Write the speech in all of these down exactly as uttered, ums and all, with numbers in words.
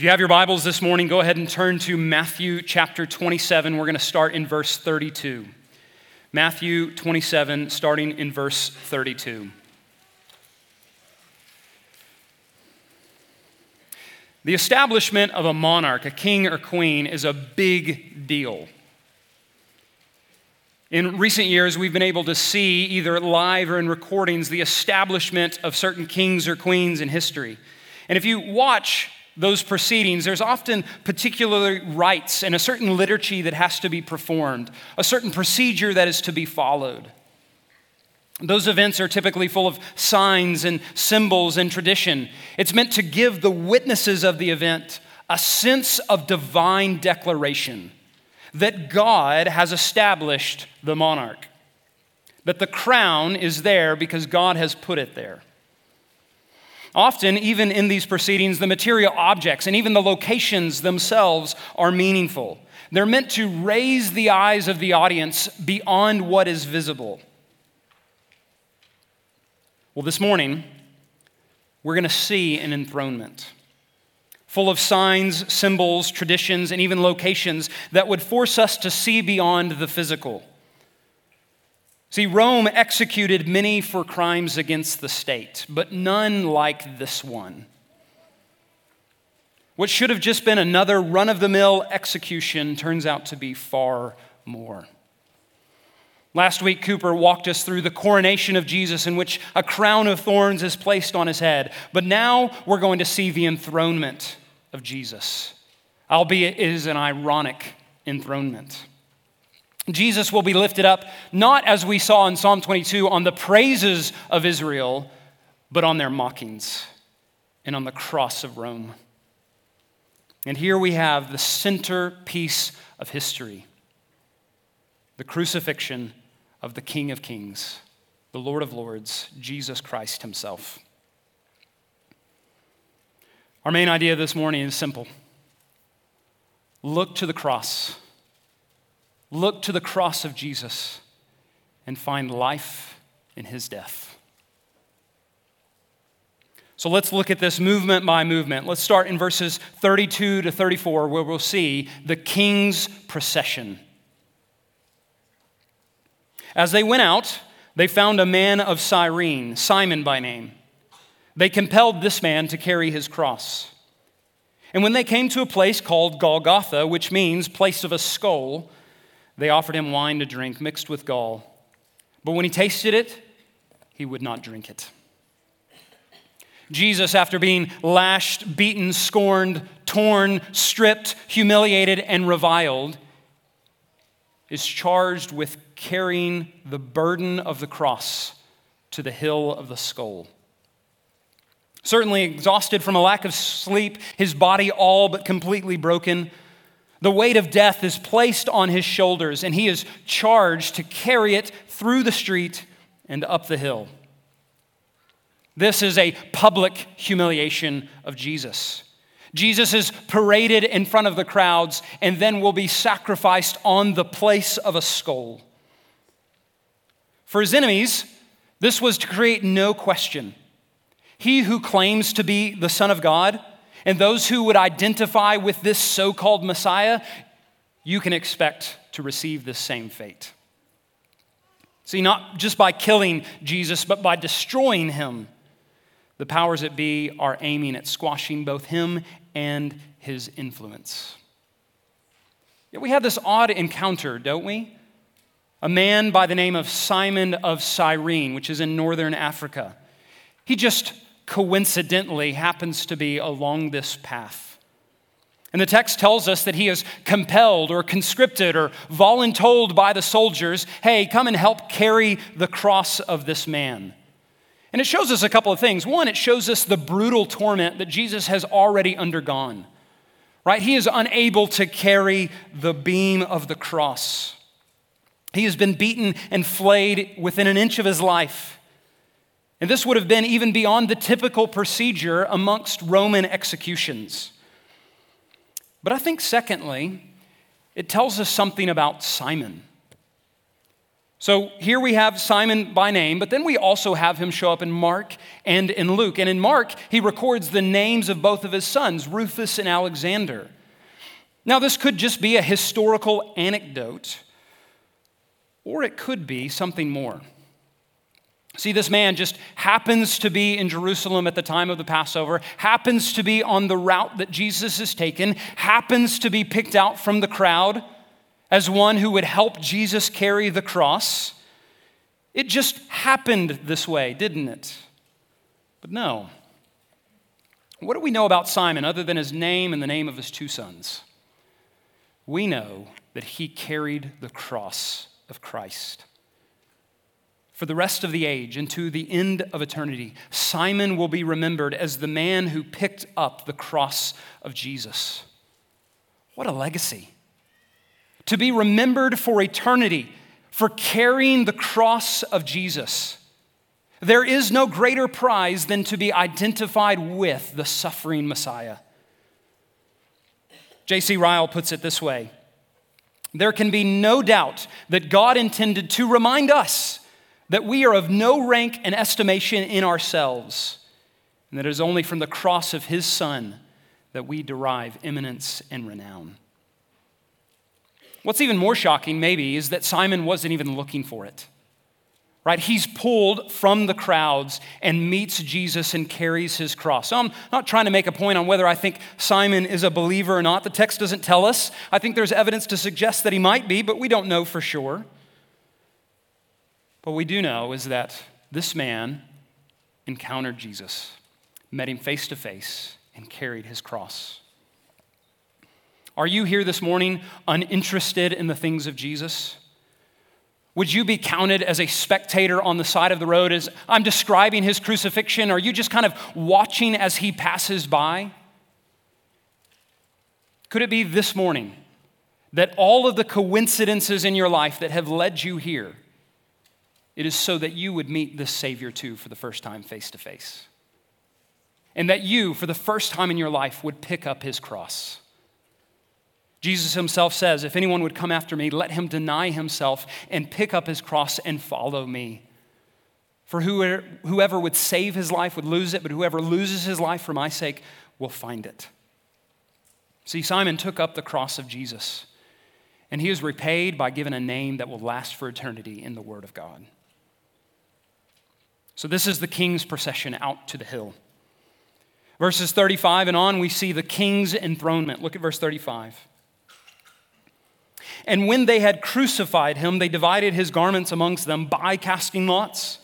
If you have your Bibles this morning, go ahead and turn to Matthew chapter twenty-seven. We're going to start in verse thirty-two. Matthew twenty-seven, starting in verse thirty-two. The establishment of a monarch, a king or queen, is a big deal. In recent years, we've been able to see, either live or in recordings, the establishment of certain kings or queens in history. And if you watch those proceedings, there's often particular rites and a certain liturgy that has to be performed, a certain procedure that is to be followed. Those events are typically full of signs and symbols and tradition. It's meant to give the witnesses of the event a sense of divine declaration that God has established the monarch, that the crown is there because God has put it there. Often, even in these proceedings, the material objects and even the locations themselves are meaningful. They're meant to raise the eyes of the audience beyond what is visible. Well, this morning, we're going to see an enthronement full of signs, symbols, traditions, and even locations that would force us to see beyond the physical. See, Rome executed many for crimes against the state, but none like this one. What should have just been another run-of-the-mill execution turns out to be far more. Last week, Cooper walked us through the coronation of Jesus, in which a crown of thorns is placed on his head. But now we're going to see the enthronement of Jesus, albeit it is an ironic enthronement. Jesus will be lifted up, not as we saw in Psalm twenty-two, on the praises of Israel, but on their mockings and on the cross of Rome. And here we have the centerpiece of history, the crucifixion of the King of Kings, the Lord of Lords, Jesus Christ himself. Our main idea this morning is simple. Look to the cross. Look to the cross of Jesus and find life in his death. So let's look at this movement by movement. Let's start in verses thirty-two to thirty-four, where we'll see the king's procession. As they went out, they found a man of Cyrene, Simon by name. They compelled this man to carry his cross. And when they came to a place called Golgotha, which means place of a skull, they offered him wine to drink mixed with gall. But when he tasted it, he would not drink it. Jesus, after being lashed, beaten, scorned, torn, stripped, humiliated, and reviled, is charged with carrying the burden of the cross to the hill of the skull. Certainly exhausted from a lack of sleep, his body all but completely broken, the weight of death is placed on his shoulders, and he is charged to carry it through the street and up the hill. This is a public humiliation of Jesus. Jesus is paraded in front of the crowds and then will be sacrificed on the place of a skull. For his enemies, this was to create no question. He who claims to be the Son of God and those who would identify with this so-called Messiah, you can expect to receive this same fate. See, not just by killing Jesus, but by destroying him, the powers that be are aiming at squashing both him and his influence. Yet we have this odd encounter, don't we? A man by the name of Simon of Cyrene, which is in northern Africa. He just coincidentally happens to be along this path. And the text tells us that he is compelled or conscripted or voluntold by the soldiers, hey, come and help carry the cross of this man. And it shows us a couple of things. One, it shows us the brutal torment that Jesus has already undergone, right? He is unable to carry the beam of the cross. He has been beaten and flayed within an inch of his life. And this would have been even beyond the typical procedure amongst Roman executions. But I think, secondly, it tells us something about Simon. So here we have Simon by name, but then we also have him show up in Mark and in Luke. And in Mark, he records the names of both of his sons, Rufus and Alexander. Now, this could just be a historical anecdote, or it could be something more. See, this man just happens to be in Jerusalem at the time of the Passover, happens to be on the route that Jesus has taken, happens to be picked out from the crowd as one who would help Jesus carry the cross. It just happened this way, didn't it? But no. What do we know about Simon other than his name and the name of his two sons? We know that he carried the cross of Christ. For the rest of the age and to the end of eternity, Simon will be remembered as the man who picked up the cross of Jesus. What a legacy. To be remembered for eternity for carrying the cross of Jesus. There is no greater prize than to be identified with the suffering Messiah. J C. Ryle puts it this way: there can be no doubt that God intended to remind us that we are of no rank and estimation in ourselves, and that it is only from the cross of his Son that we derive eminence and renown. What's even more shocking, maybe, is that Simon wasn't even looking for it, right? He's pulled from the crowds and meets Jesus and carries his cross. So I'm not trying to make a point on whether I think Simon is a believer or not. The text doesn't tell us. I think there's evidence to suggest that he might be, but we don't know for sure. But what we do know is that this man encountered Jesus, met him face to face, and carried his cross. Are you here this morning uninterested in the things of Jesus? Would you be counted as a spectator on the side of the road as I'm describing his crucifixion? Are you just kind of watching as he passes by? Could it be this morning that all of the coincidences in your life that have led you here, it is so that you would meet this Savior too for the first time face to face, and that you, for the first time in your life, would pick up his cross? Jesus himself says, if anyone would come after me, let him deny himself and pick up his cross and follow me. For whoever would save his life would lose it, but whoever loses his life for my sake will find it. See, Simon took up the cross of Jesus, and he is repaid by given a name that will last for eternity in the Word of God. So this is the king's procession out to the hill. Verses thirty-five and on, we see the king's enthronement. Look at verse thirty-five. And when they had crucified him, they divided his garments amongst them by casting lots.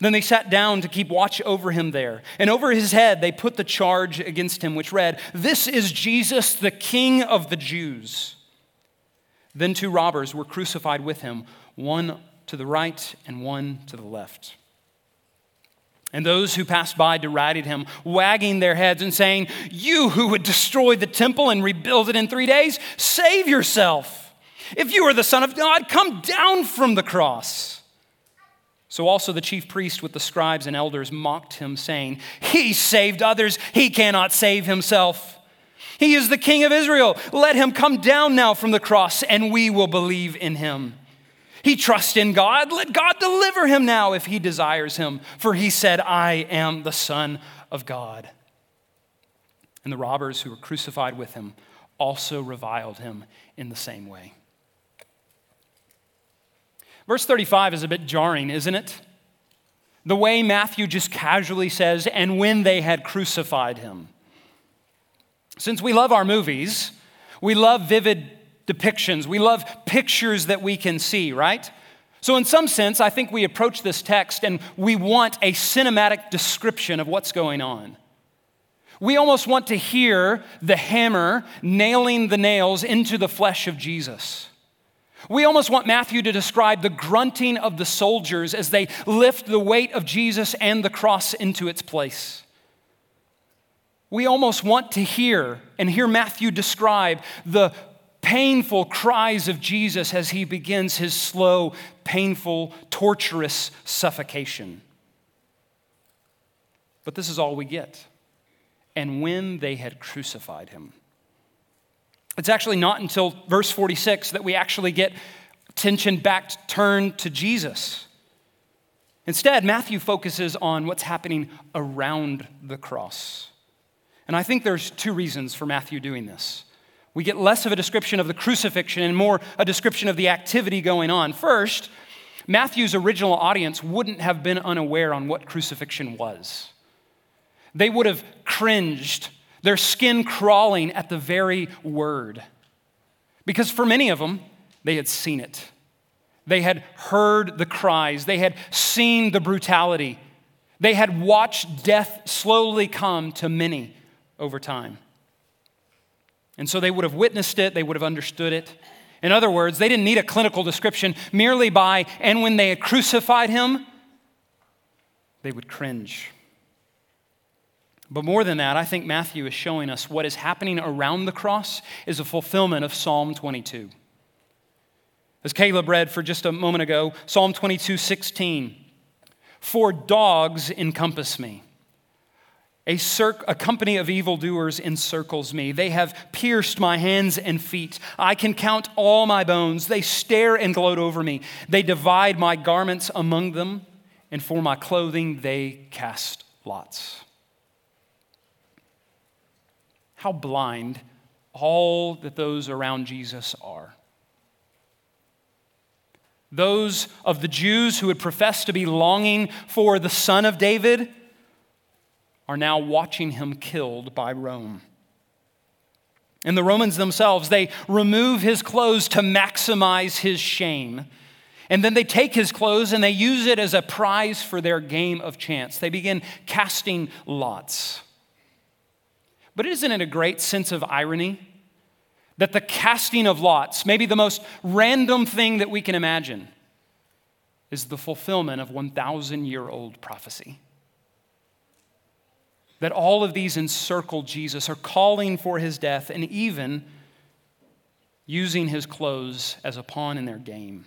Then they sat down to keep watch over him there. And over his head they put the charge against him, which read, "This is Jesus, the King of the Jews." Then two robbers were crucified with him, one to the right and one to the left. And those who passed by derided him, wagging their heads and saying, "You who would destroy the temple and rebuild it in three days, save yourself. If you are the Son of God, come down from the cross." So also the chief priest with the scribes and elders mocked him, saying, "He saved others, he cannot save himself. He is the King of Israel. Let him come down now from the cross, and we will believe in him. He trusts in God. Let God deliver him now if he desires him. For he said, I am the Son of God." And the robbers who were crucified with him also reviled him in the same way. Verse thirty-five is a bit jarring, isn't it? The way Matthew just casually says, "and when they had crucified him." Since we love our movies, we love vivid depictions. We love pictures that we can see, right? So in some sense, I think we approach this text and we want a cinematic description of what's going on. We almost want to hear the hammer nailing the nails into the flesh of Jesus. We almost want Matthew to describe the grunting of the soldiers as they lift the weight of Jesus and the cross into its place. We almost want to hear and hear Matthew describe the painful cries of Jesus as he begins his slow, painful, torturous suffocation. But this is all we get. And when they had crucified him. It's actually not until verse forty-six that we actually get attention back turned to Jesus. Instead, Matthew focuses on what's happening around the cross. And I think there's two reasons for Matthew doing this. We get less of a description of the crucifixion and more a description of the activity going on. First, Matthew's original audience wouldn't have been unaware on what crucifixion was. They would have cringed, their skin crawling at the very word. Because for many of them, they had seen it. They had heard the cries. They had seen the brutality. They had watched death slowly come to many over time. And so they would have witnessed it. They would have understood it. In other words, they didn't need a clinical description merely by, and when they had crucified him, they would cringe. But more than that, I think Matthew is showing us what is happening around the cross is a fulfillment of Psalm twenty-two. As Caleb read for just a moment ago, Psalm twenty-two, sixteen, "For dogs encompass me. A, cir- a company of evildoers encircles me. They have pierced my hands and feet. I can count all my bones. They stare and gloat over me. They divide my garments among them, and for my clothing they cast lots." How blind all that those around Jesus are. Those of the Jews who had professed to be longing for the Son of David are now watching him killed by Rome. And the Romans themselves, they remove his clothes to maximize his shame. And then they take his clothes and they use it as a prize for their game of chance. They begin casting lots. But isn't it a great sense of irony that the casting of lots, maybe the most random thing that we can imagine, is the fulfillment of one thousand year old prophecy? That all of these encircle Jesus, are calling for his death, and even using his clothes as a pawn in their game.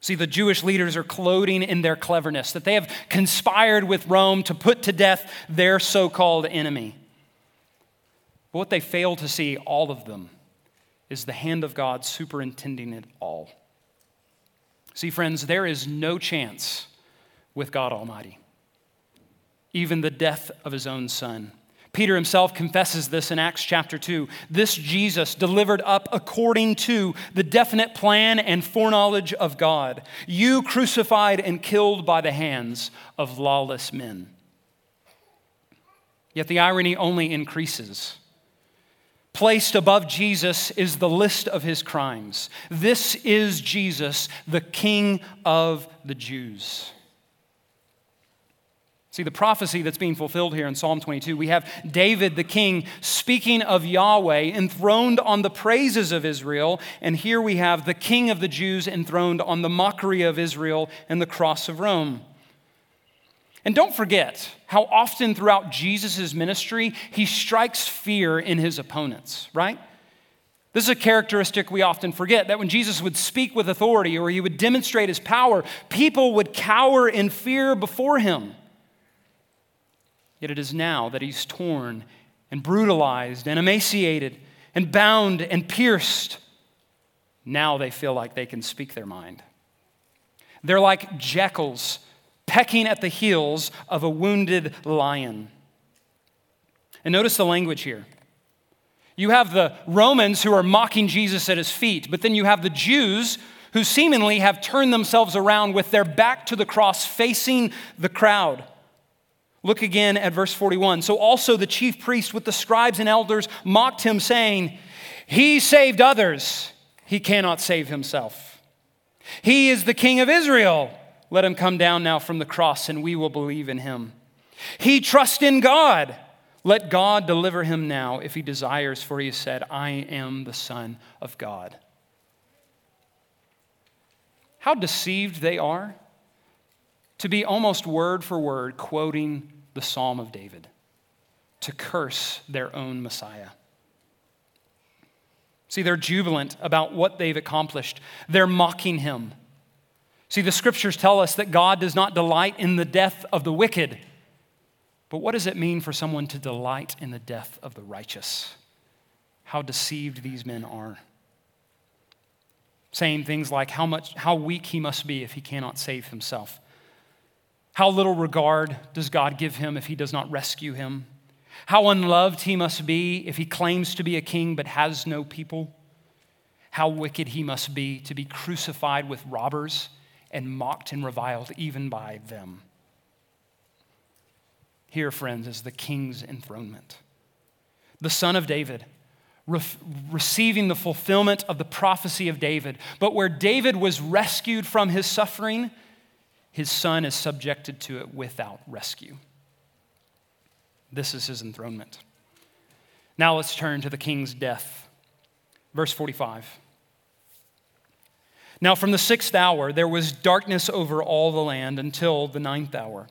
See, the Jewish leaders are gloating in their cleverness, that they have conspired with Rome to put to death their so-called enemy. But what they fail to see, all of them, is the hand of God superintending it all. See, friends, there is no chance with God Almighty, even the death of his own son. Peter himself confesses this in Acts chapter two. This Jesus delivered up according to the definite plan and foreknowledge of God, you crucified and killed by the hands of lawless men. Yet the irony only increases. Placed above Jesus is the list of his crimes. This is Jesus, the King of the Jews. See, the prophecy that's being fulfilled here in Psalm twenty-two, we have David the king speaking of Yahweh enthroned on the praises of Israel, and here we have the King of the Jews enthroned on the mockery of Israel and the cross of Rome. And don't forget how often throughout Jesus' ministry, he strikes fear in his opponents, right? This is a characteristic we often forget, that when Jesus would speak with authority or he would demonstrate his power, people would cower in fear before him. Yet it is now that he's torn and brutalized and emaciated and bound and pierced. Now they feel like they can speak their mind. They're like jackals pecking at the heels of a wounded lion. And notice the language here. You have the Romans who are mocking Jesus at his feet, but then you have the Jews who seemingly have turned themselves around with their back to the cross, facing the crowd. Look again at verse forty-one. So also the chief priests with the scribes and elders mocked him, saying, "He saved others, he cannot save himself. He is the King of Israel. Let him come down now from the cross and we will believe in him. He trusts in God. Let God deliver him now if he desires, for he has said, I am the Son of God." How deceived they are to be almost word for word quoting the Psalm of David, to curse their own Messiah. See, they're jubilant about what they've accomplished. They're mocking him. See, the scriptures tell us that God does not delight in the death of the wicked. But what does it mean for someone to delight in the death of the righteous? How deceived these men are. saying things like how much, how weak he must be if he cannot save himself. How little regard does God give him if he does not rescue him? How unloved he must be if he claims to be a king but has no people. How wicked he must be to be crucified with robbers and mocked and reviled even by them. Here, friends, is the king's enthronement. The son of David, re- receiving the fulfillment of the prophecy of David. But where David was rescued from his suffering, his son is subjected to it without rescue. This is his enthronement. Now let's turn to the king's death. Verse forty-five. Now from the sixth hour, there was darkness over all the land until the ninth hour.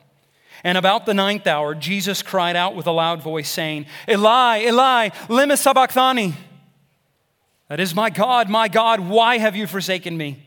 And about the ninth hour, Jesus cried out with a loud voice saying, Eli, Eli, lema sabachthani? That is, my God, my God, why have you forsaken me?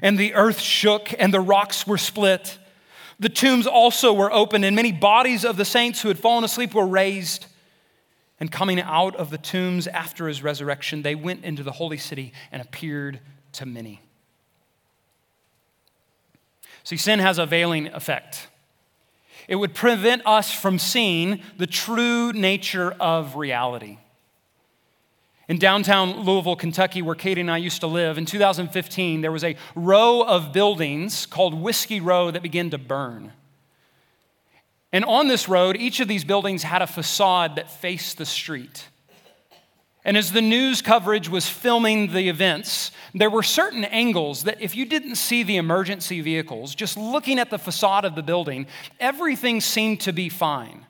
And the earth shook, and the rocks were split. The tombs also were opened, and many bodies of the saints who had fallen asleep were raised. And coming out of the tombs after his resurrection, they went into the holy city and appeared to many. See, sin has a veiling effect. It would prevent us from seeing the true nature of reality. In downtown Louisville, Kentucky, where Katie and I used to live, in two thousand fifteen, there was a row of buildings called Whiskey Row that began to burn. And on this road, each of these buildings had a facade that faced the street. And as the news coverage was filming the events, there were certain angles that if you didn't see the emergency vehicles, just looking at the facade of the building, everything seemed to be fine.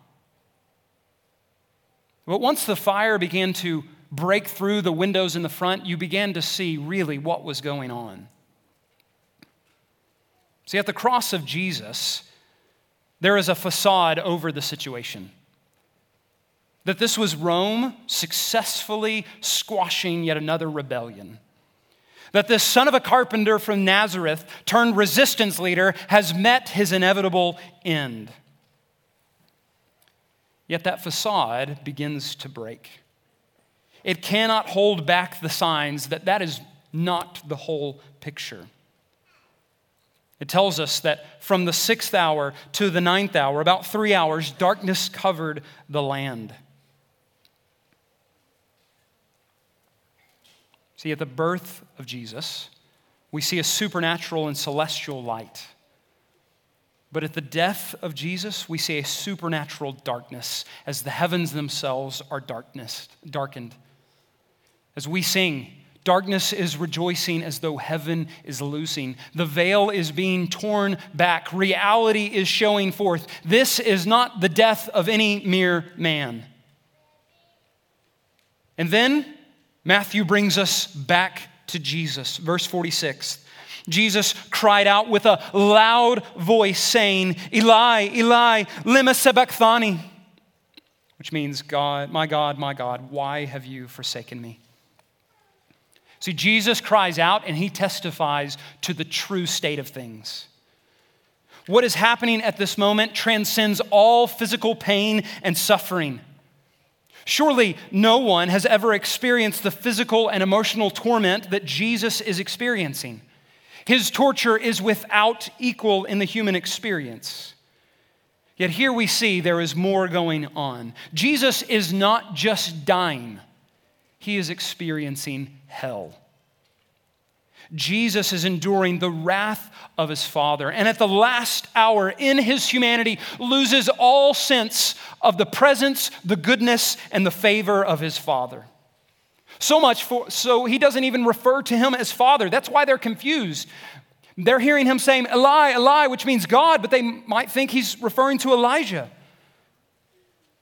But once the fire began to break through the windows in the front, you began to see really what was going on. See, at the cross of Jesus, there is a facade over the situation. That this was Rome successfully squashing yet another rebellion. That this son of a carpenter from Nazareth turned resistance leader has met his inevitable end. Yet that facade begins to break. It cannot hold back the signs that that is not the whole picture. It tells us that from the sixth hour to the ninth hour, about three hours, darkness covered the land. See, at the birth of Jesus, we see a supernatural and celestial light. But at the death of Jesus, we see a supernatural darkness as the heavens themselves are darkness, darkened. As we sing, darkness is rejoicing as though heaven is loosing. The veil is being torn back. Reality is showing forth. This is not the death of any mere man. And then Matthew brings us back to Jesus. Verse forty-six. Jesus cried out with a loud voice saying, Eli, Eli, lema sabachthani? Which means, God, my God, my God, why have you forsaken me? See, Jesus cries out and he testifies to the true state of things. What is happening at this moment transcends all physical pain and suffering. Surely no one has ever experienced the physical and emotional torment that Jesus is experiencing. His torture is without equal in the human experience. Yet here we see there is more going on. Jesus is not just dying. He is experiencing hell. Jesus is enduring the wrath of his Father, and at the last hour in his humanity loses all sense of the presence, the goodness, and the favor of his Father. So much for, so he doesn't even refer to him as Father. That's why they're confused. They're hearing him saying, Eli, Eli, which means God, but they might think he's referring to Elijah.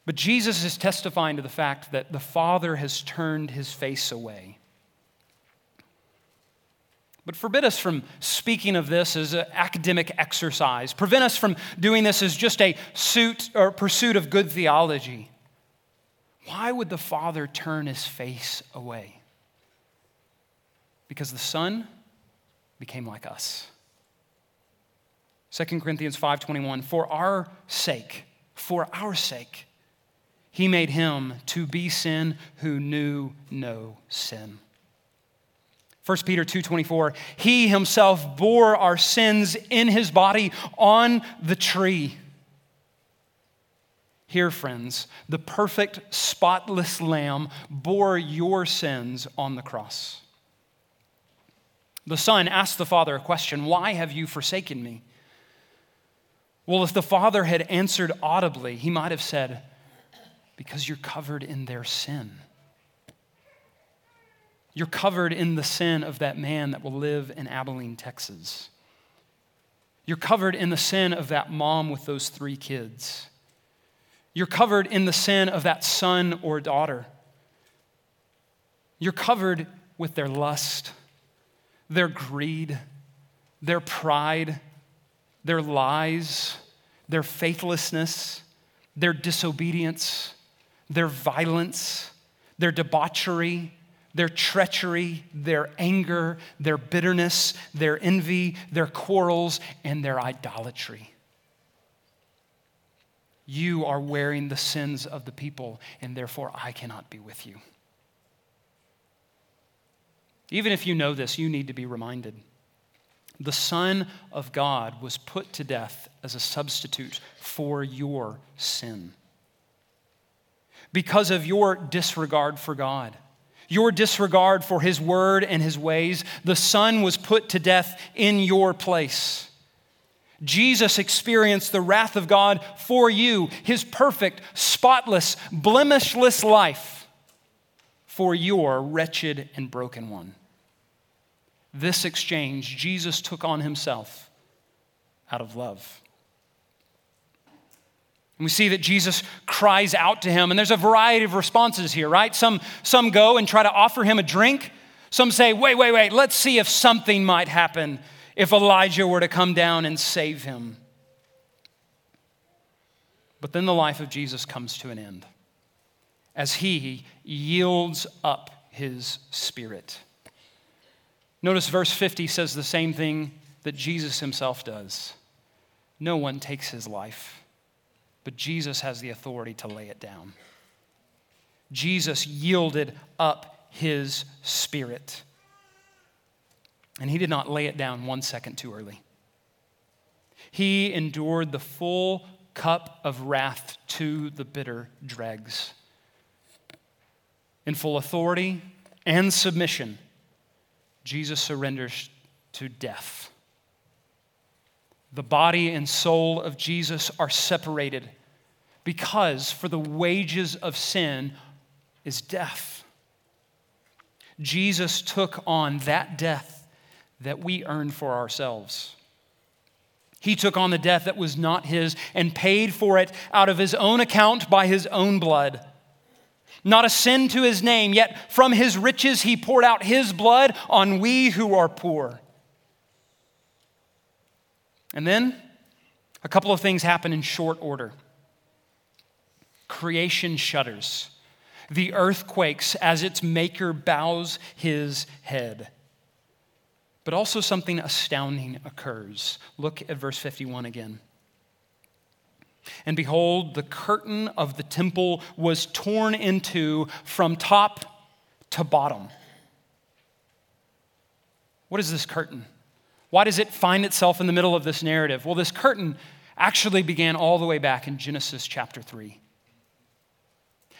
But Jesus is testifying to the fact that the Father has turned his face away. But forbid us from speaking of this as an academic exercise. Prevent us from doing this as just a suit or pursuit of good theology. Why would the Father turn his face away? Because the Son became like us. Second Corinthians five twenty-one, for our sake, for our sake, he made him to be sin who knew no sin. First Peter two twenty-four, he himself bore our sins in his body on the tree. Here, friends, the perfect, spotless lamb bore your sins on the cross. The Son asked the Father a question, why have you forsaken me? Well, if the Father had answered audibly, he might have said, because you're covered in their sin. You're covered in the sin of that man that will live in Abilene, Texas. You're covered in the sin of that mom with those three kids. You're covered in the sin of that son or daughter. You're covered with their lust, their greed, their pride, their lies, their faithlessness, their disobedience, their violence, their debauchery, their treachery, their anger, their bitterness, their envy, their quarrels, and their idolatry. You are wearing the sins of the people, and therefore I cannot be with you. Even if you know this, you need to be reminded. The Son of God was put to death as a substitute for your sin. Because of your disregard for God, your disregard for his word and his ways, the Son was put to death in your place. Jesus experienced the wrath of God for you, his perfect, spotless, blemishless life for your wretched and broken one. This exchange Jesus took on himself out of love. And we see that Jesus cries out to him, and there's a variety of responses here, right? Some, some go and try to offer him a drink. Some say, wait, wait, wait, let's see if something might happen if Elijah were to come down and save him. But then the life of Jesus comes to an end as he yields up his spirit. Notice verse fifty says the same thing that Jesus himself does. No one takes his life, but Jesus has the authority to lay it down. Jesus yielded up his spirit. And he did not lay it down one second too early. He endured the full cup of wrath to the bitter dregs. In full authority and submission, Jesus surrenders to death. The body and soul of Jesus are separated because for the wages of sin is death. Jesus took on that death that we earned for ourselves. He took on the death that was not his and paid for it out of his own account by his own blood. Not a sin to his name, yet from his riches he poured out his blood on we who are poor. And then a couple of things happen in short order. Creation shudders. The earth quakes as its maker bows his head. But also something astounding occurs. Look at verse fifty-one again. And behold, the curtain of the temple was torn in two from top to bottom. What is this curtain? Why does it find itself in the middle of this narrative? Well, this curtain actually began all the way back in Genesis chapter three.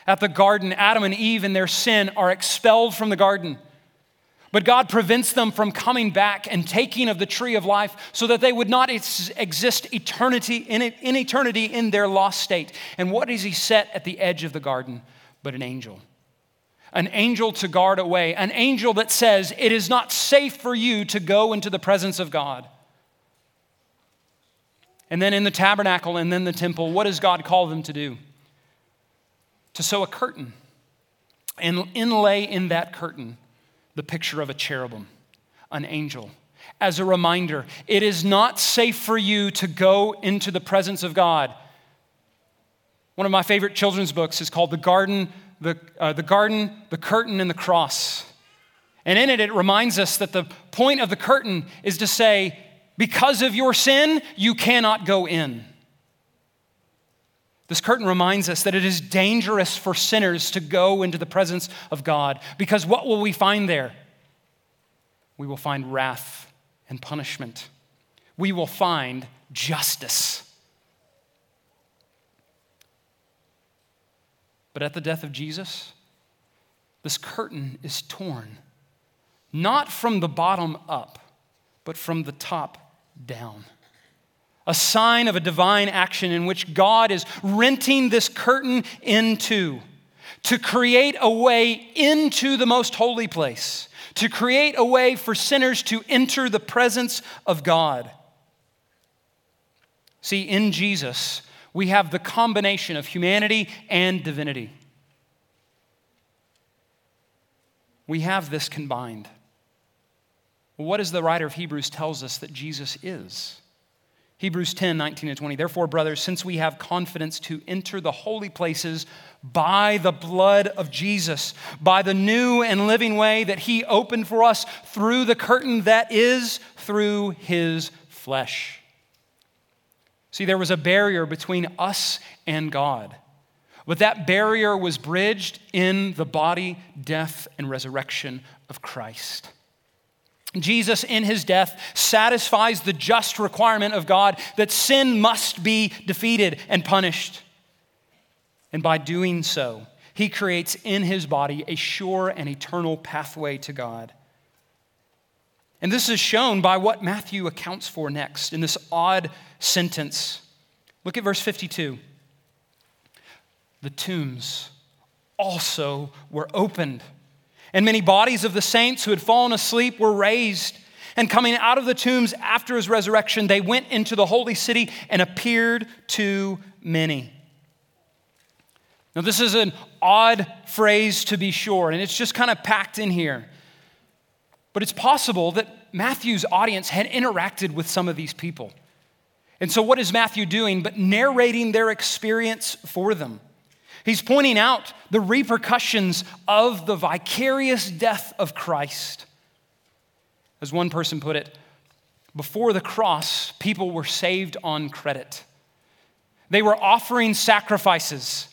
At the garden, Adam and Eve and their sin are expelled from the garden. But God prevents them from coming back and taking of the tree of life so that they would not ex- exist eternity in, it, in eternity in their lost state. And what does he set at the edge of the garden but an angel? An angel to guard away, an angel that says, it is not safe for you to go into the presence of God. And then in the tabernacle and then the temple, what does God call them to do? To sew a curtain and inlay in that curtain the picture of a cherubim, an angel. As a reminder, it is not safe for you to go into the presence of God. One of my favorite children's books is called The Garden, The, uh, the, Garden, the Curtain, and the Cross. And in it, it reminds us that the point of the curtain is to say, because of your sin, you cannot go in. This curtain reminds us that it is dangerous for sinners to go into the presence of God, because what will we find there? We will find wrath and punishment. We will find justice. But at the death of Jesus, this curtain is torn, not from the bottom up, but from the top down. A sign of a divine action in which God is renting this curtain in two to create a way into the most holy place, to create a way for sinners to enter the presence of God. See, in Jesus, we have the combination of humanity and divinity. We have this combined. What does the writer of Hebrews tells us that Jesus is? Hebrews ten, nineteen and twenty, therefore, brothers, since we have confidence to enter the holy places by the blood of Jesus, by the new and living way that he opened for us through the curtain that is through his flesh. See, there was a barrier between us and God. But that barrier was bridged in the body, death, and resurrection of Christ. Jesus, in his death, satisfies the just requirement of God that sin must be defeated and punished. And by doing so, he creates in his body a sure and eternal pathway to God. And this is shown by what Matthew accounts for next in this odd sentence. Look at verse fifty-two. The tombs also were opened, and many bodies of the saints who had fallen asleep were raised. And coming out of the tombs after his resurrection, they went into the holy city and appeared to many. Now, this is an odd phrase to be sure, and it's just kind of packed in here. But it's possible that Matthew's audience had interacted with some of these people. And so what is Matthew doing but narrating their experience for them? He's pointing out the repercussions of the vicarious death of Christ. As one person put it, before the cross, people were saved on credit. They were offering sacrifices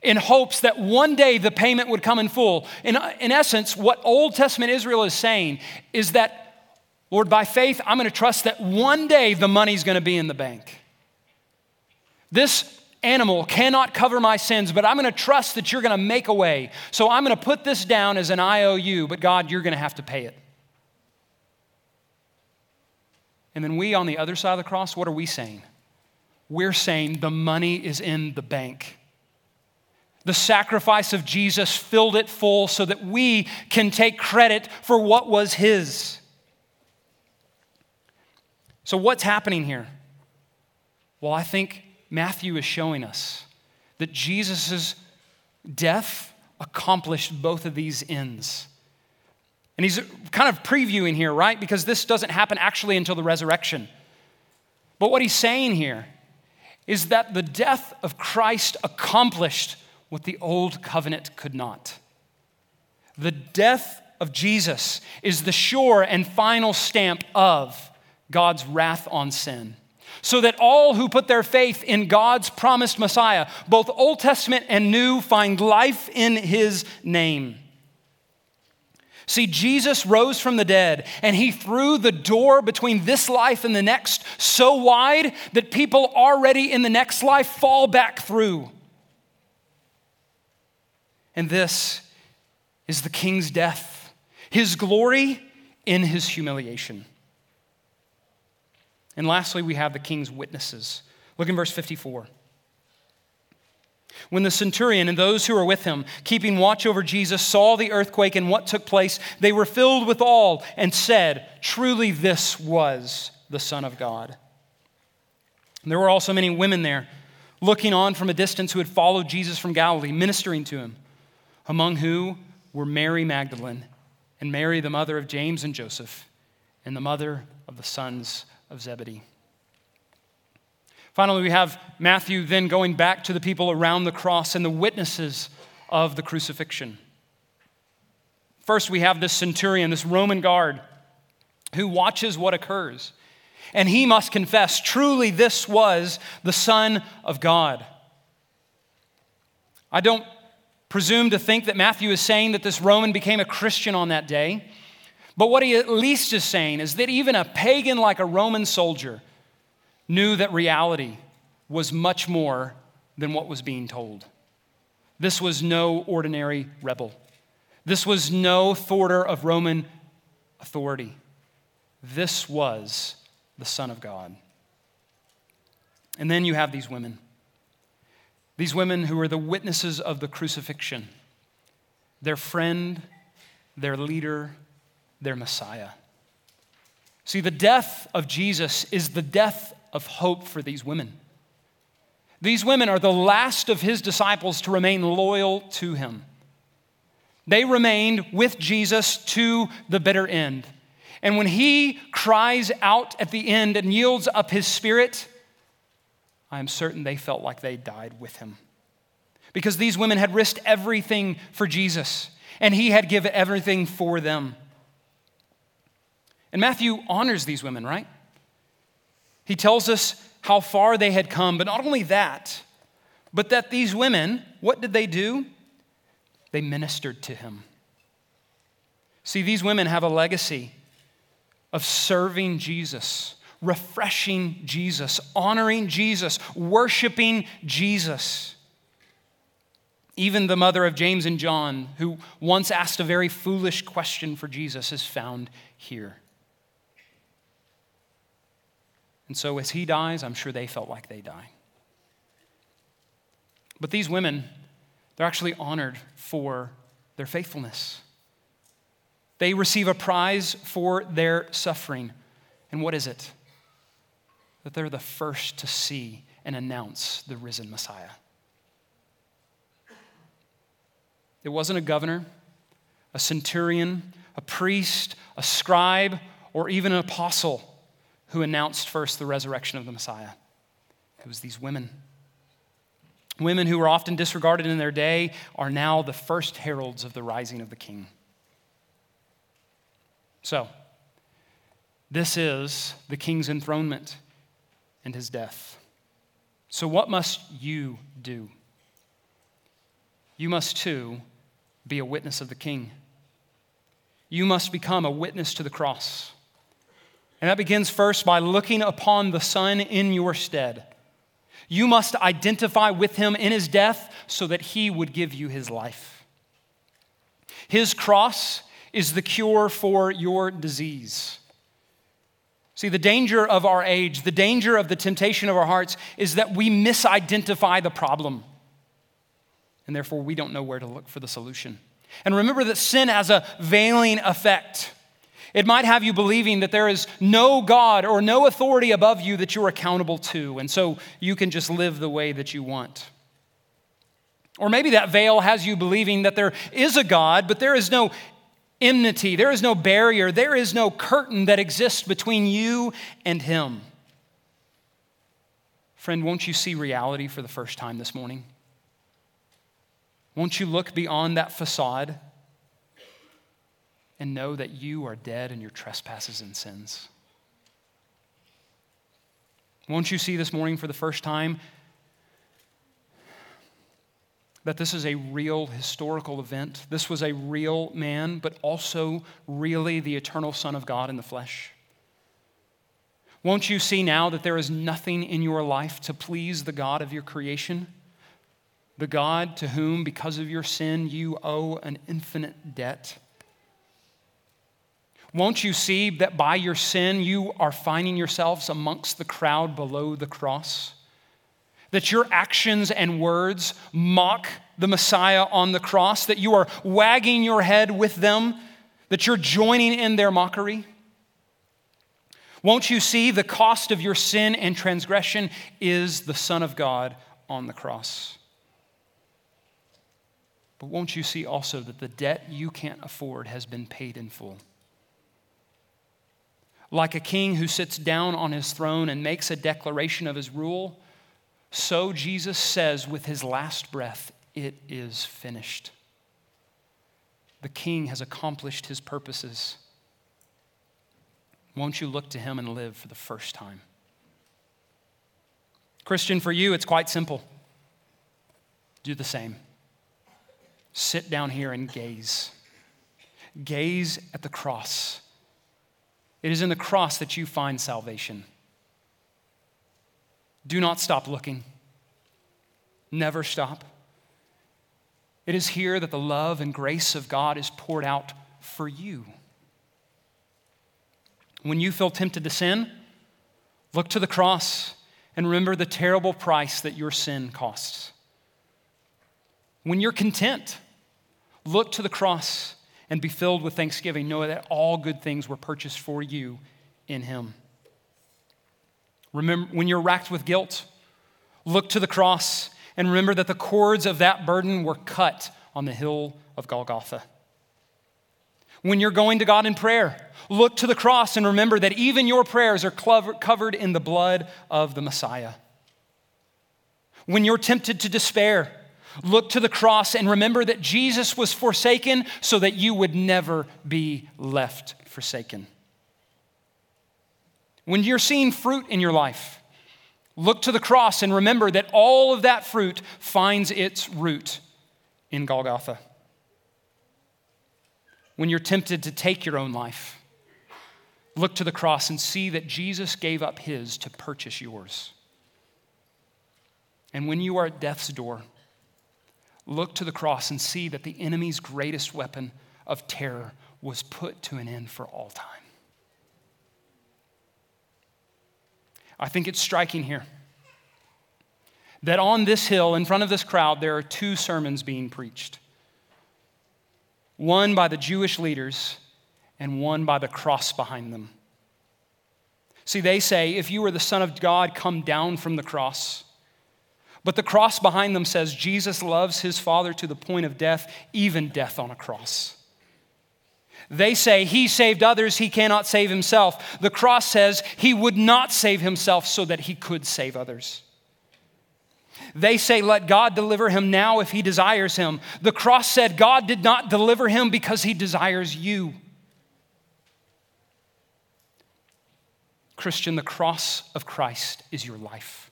in hopes that one day the payment would come in full. In, in essence, what Old Testament Israel is saying is that, Lord, by faith, I'm going to trust that one day the money's going to be in the bank. This animal cannot cover my sins, but I'm going to trust that you're going to make a way. So I'm going to put this down as an I O U, but God, you're going to have to pay it. And then we on the other side of the cross, what are we saying? We're saying the money is in the bank. The sacrifice of Jesus filled it full so that we can take credit for what was his. So what's happening here? Well, I think Matthew is showing us that Jesus' death accomplished both of these ends. And he's kind of previewing here, right? Because this doesn't happen actually until the resurrection. But what he's saying here is that the death of Christ accomplished what the old covenant could not. The death of Jesus is the sure and final stamp of God's wrath on sin, so that all who put their faith in God's promised Messiah, both Old Testament and New, find life in his name. See, Jesus rose from the dead, and he threw the door between this life and the next so wide that people already in the next life fall back through. And this is the King's death, his glory in his humiliation. And lastly, we have the King's witnesses. Look in verse fifty-four. When the centurion and those who were with him, keeping watch over Jesus, saw the earthquake and what took place, they were filled with awe and said, truly this was the Son of God. And there were also many women there, looking on from a distance, who had followed Jesus from Galilee, ministering to him, among who were Mary Magdalene and Mary the mother of James and Joseph, and the mother of the sons of Zebedee. Finally, we have Matthew then going back to the people around the cross and the witnesses of the crucifixion. First, we have this centurion, this Roman guard, who watches what occurs. And he must confess, truly this was the Son of God. I don't presume to think that Matthew is saying that this Roman became a Christian on that day. But what he at least is saying is that even a pagan like a Roman soldier knew that reality was much more than what was being told. This was no ordinary rebel. This was no thwarter of Roman authority. This was the Son of God. And then you have these women. These women who are the witnesses of the crucifixion. Their friend, their leader, their Messiah. See, the death of Jesus is the death of hope for these women. These women are the last of his disciples to remain loyal to him. They remained with Jesus to the bitter end. And when he cries out at the end and yields up his spirit, I am certain they felt like they died with him. Because these women had risked everything for Jesus, and he had given everything for them. And Matthew honors these women, right? He tells us how far they had come, but not only that, but that these women, what did they do? They ministered to him. See, these women have a legacy of serving Jesus, refreshing Jesus, honoring Jesus, worshiping Jesus. Even the mother of James and John, who once asked a very foolish question for Jesus, is found here. And so as he dies, I'm sure they felt like they died. But these women, they're actually honored for their faithfulness. They receive a prize for their suffering. And what is it? That they're the first to see and announce the risen Messiah. It wasn't a governor, a centurion, a priest, a scribe, or even an apostle who announced first the resurrection of the Messiah. It was these women. Women who were often disregarded in their day are now the first heralds of the rising of the King. So, this is the King's enthronement and his death. So what must you do? You must too be a witness of the King. You must become a witness to the cross. And that begins first by looking upon the Son in your stead. You must identify with him in his death so that he would give you his life. His cross is the cure for your disease. See, the danger of our age, the danger of the temptation of our hearts is that we misidentify the problem. And therefore, we don't know where to look for the solution. And remember that sin has a veiling effect. It might have you believing that there is no God or no authority above you that you're accountable to, and so you can just live the way that you want. Or maybe that veil has you believing that there is a God, but there is no enmity, there is no barrier, there is no curtain that exists between you and him. Friend, won't you see reality for the first time this morning? Won't you look beyond that facade and know that you are dead in your trespasses and sins? Won't you see this morning for the first time that this is a real historical event? This was a real man, but also really the eternal Son of God in the flesh. Won't you see now that there is nothing in your life to please the God of your creation? The God to whom, because of your sin, you owe an infinite debt. Won't you see that by your sin, you are finding yourselves amongst the crowd below the cross? That your actions and words mock the Messiah on the cross? That you are wagging your head with them? That you're joining in their mockery? Won't you see the cost of your sin and transgression is the Son of God on the cross? But won't you see also that the debt you can't afford has been paid in full? Like a king who sits down on his throne and makes a declaration of his rule, so Jesus says with his last breath, "It is finished." The king has accomplished his purposes. Won't you look to him and live for the first time? Christian, for you, it's quite simple. Do the same. Sit down here and gaze. Gaze at the cross. It is in the cross that you find salvation. Do not stop looking. Never stop. It is here that the love and grace of God is poured out for you. When you feel tempted to sin, look to the cross and remember the terrible price that your sin costs. When you're content, look to the cross and be filled with thanksgiving, knowing that all good things were purchased for you in him. Remember, when you're racked with guilt, look to the cross and remember that the cords of that burden were cut on the hill of Golgotha. When you're going to God in prayer, look to the cross and remember that even your prayers are covered in the blood of the Messiah. When you're tempted to despair, look to the cross and remember that Jesus was forsaken so that you would never be left forsaken. When you're seeing fruit in your life, look to the cross and remember that all of that fruit finds its root in Golgotha. When you're tempted to take your own life, look to the cross and see that Jesus gave up his to purchase yours. And when you are at death's door, look to the cross and see that the enemy's greatest weapon of terror was put to an end for all time. I think it's striking here that on this hill, in front of this crowd, there are two sermons being preached. One by the Jewish leaders and one by the cross behind them. See, they say, if you were the Son of God, come down from the cross. But the cross behind them says, Jesus loves his Father to the point of death, even death on a cross. They say, he saved others, he cannot save himself. The cross says, he would not save himself so that he could save others. They say, let God deliver him now if he desires him. The cross said, God did not deliver him because he desires you. Christian, the cross of Christ is your life.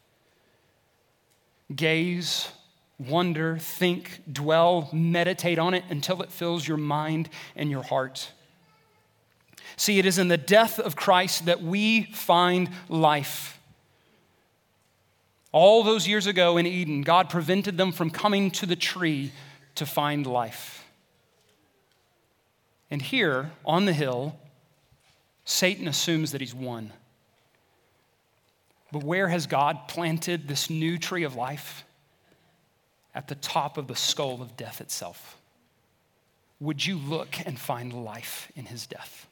Gaze, wonder, think, dwell, meditate on it until it fills your mind and your heart. See, it is in the death of Christ that we find life. All those years ago in Eden, God prevented them from coming to the tree to find life. And here on the hill, Satan assumes that he's won. But where has God planted this new tree of life? At the top of the skull of death itself. Would you look and find life in his death?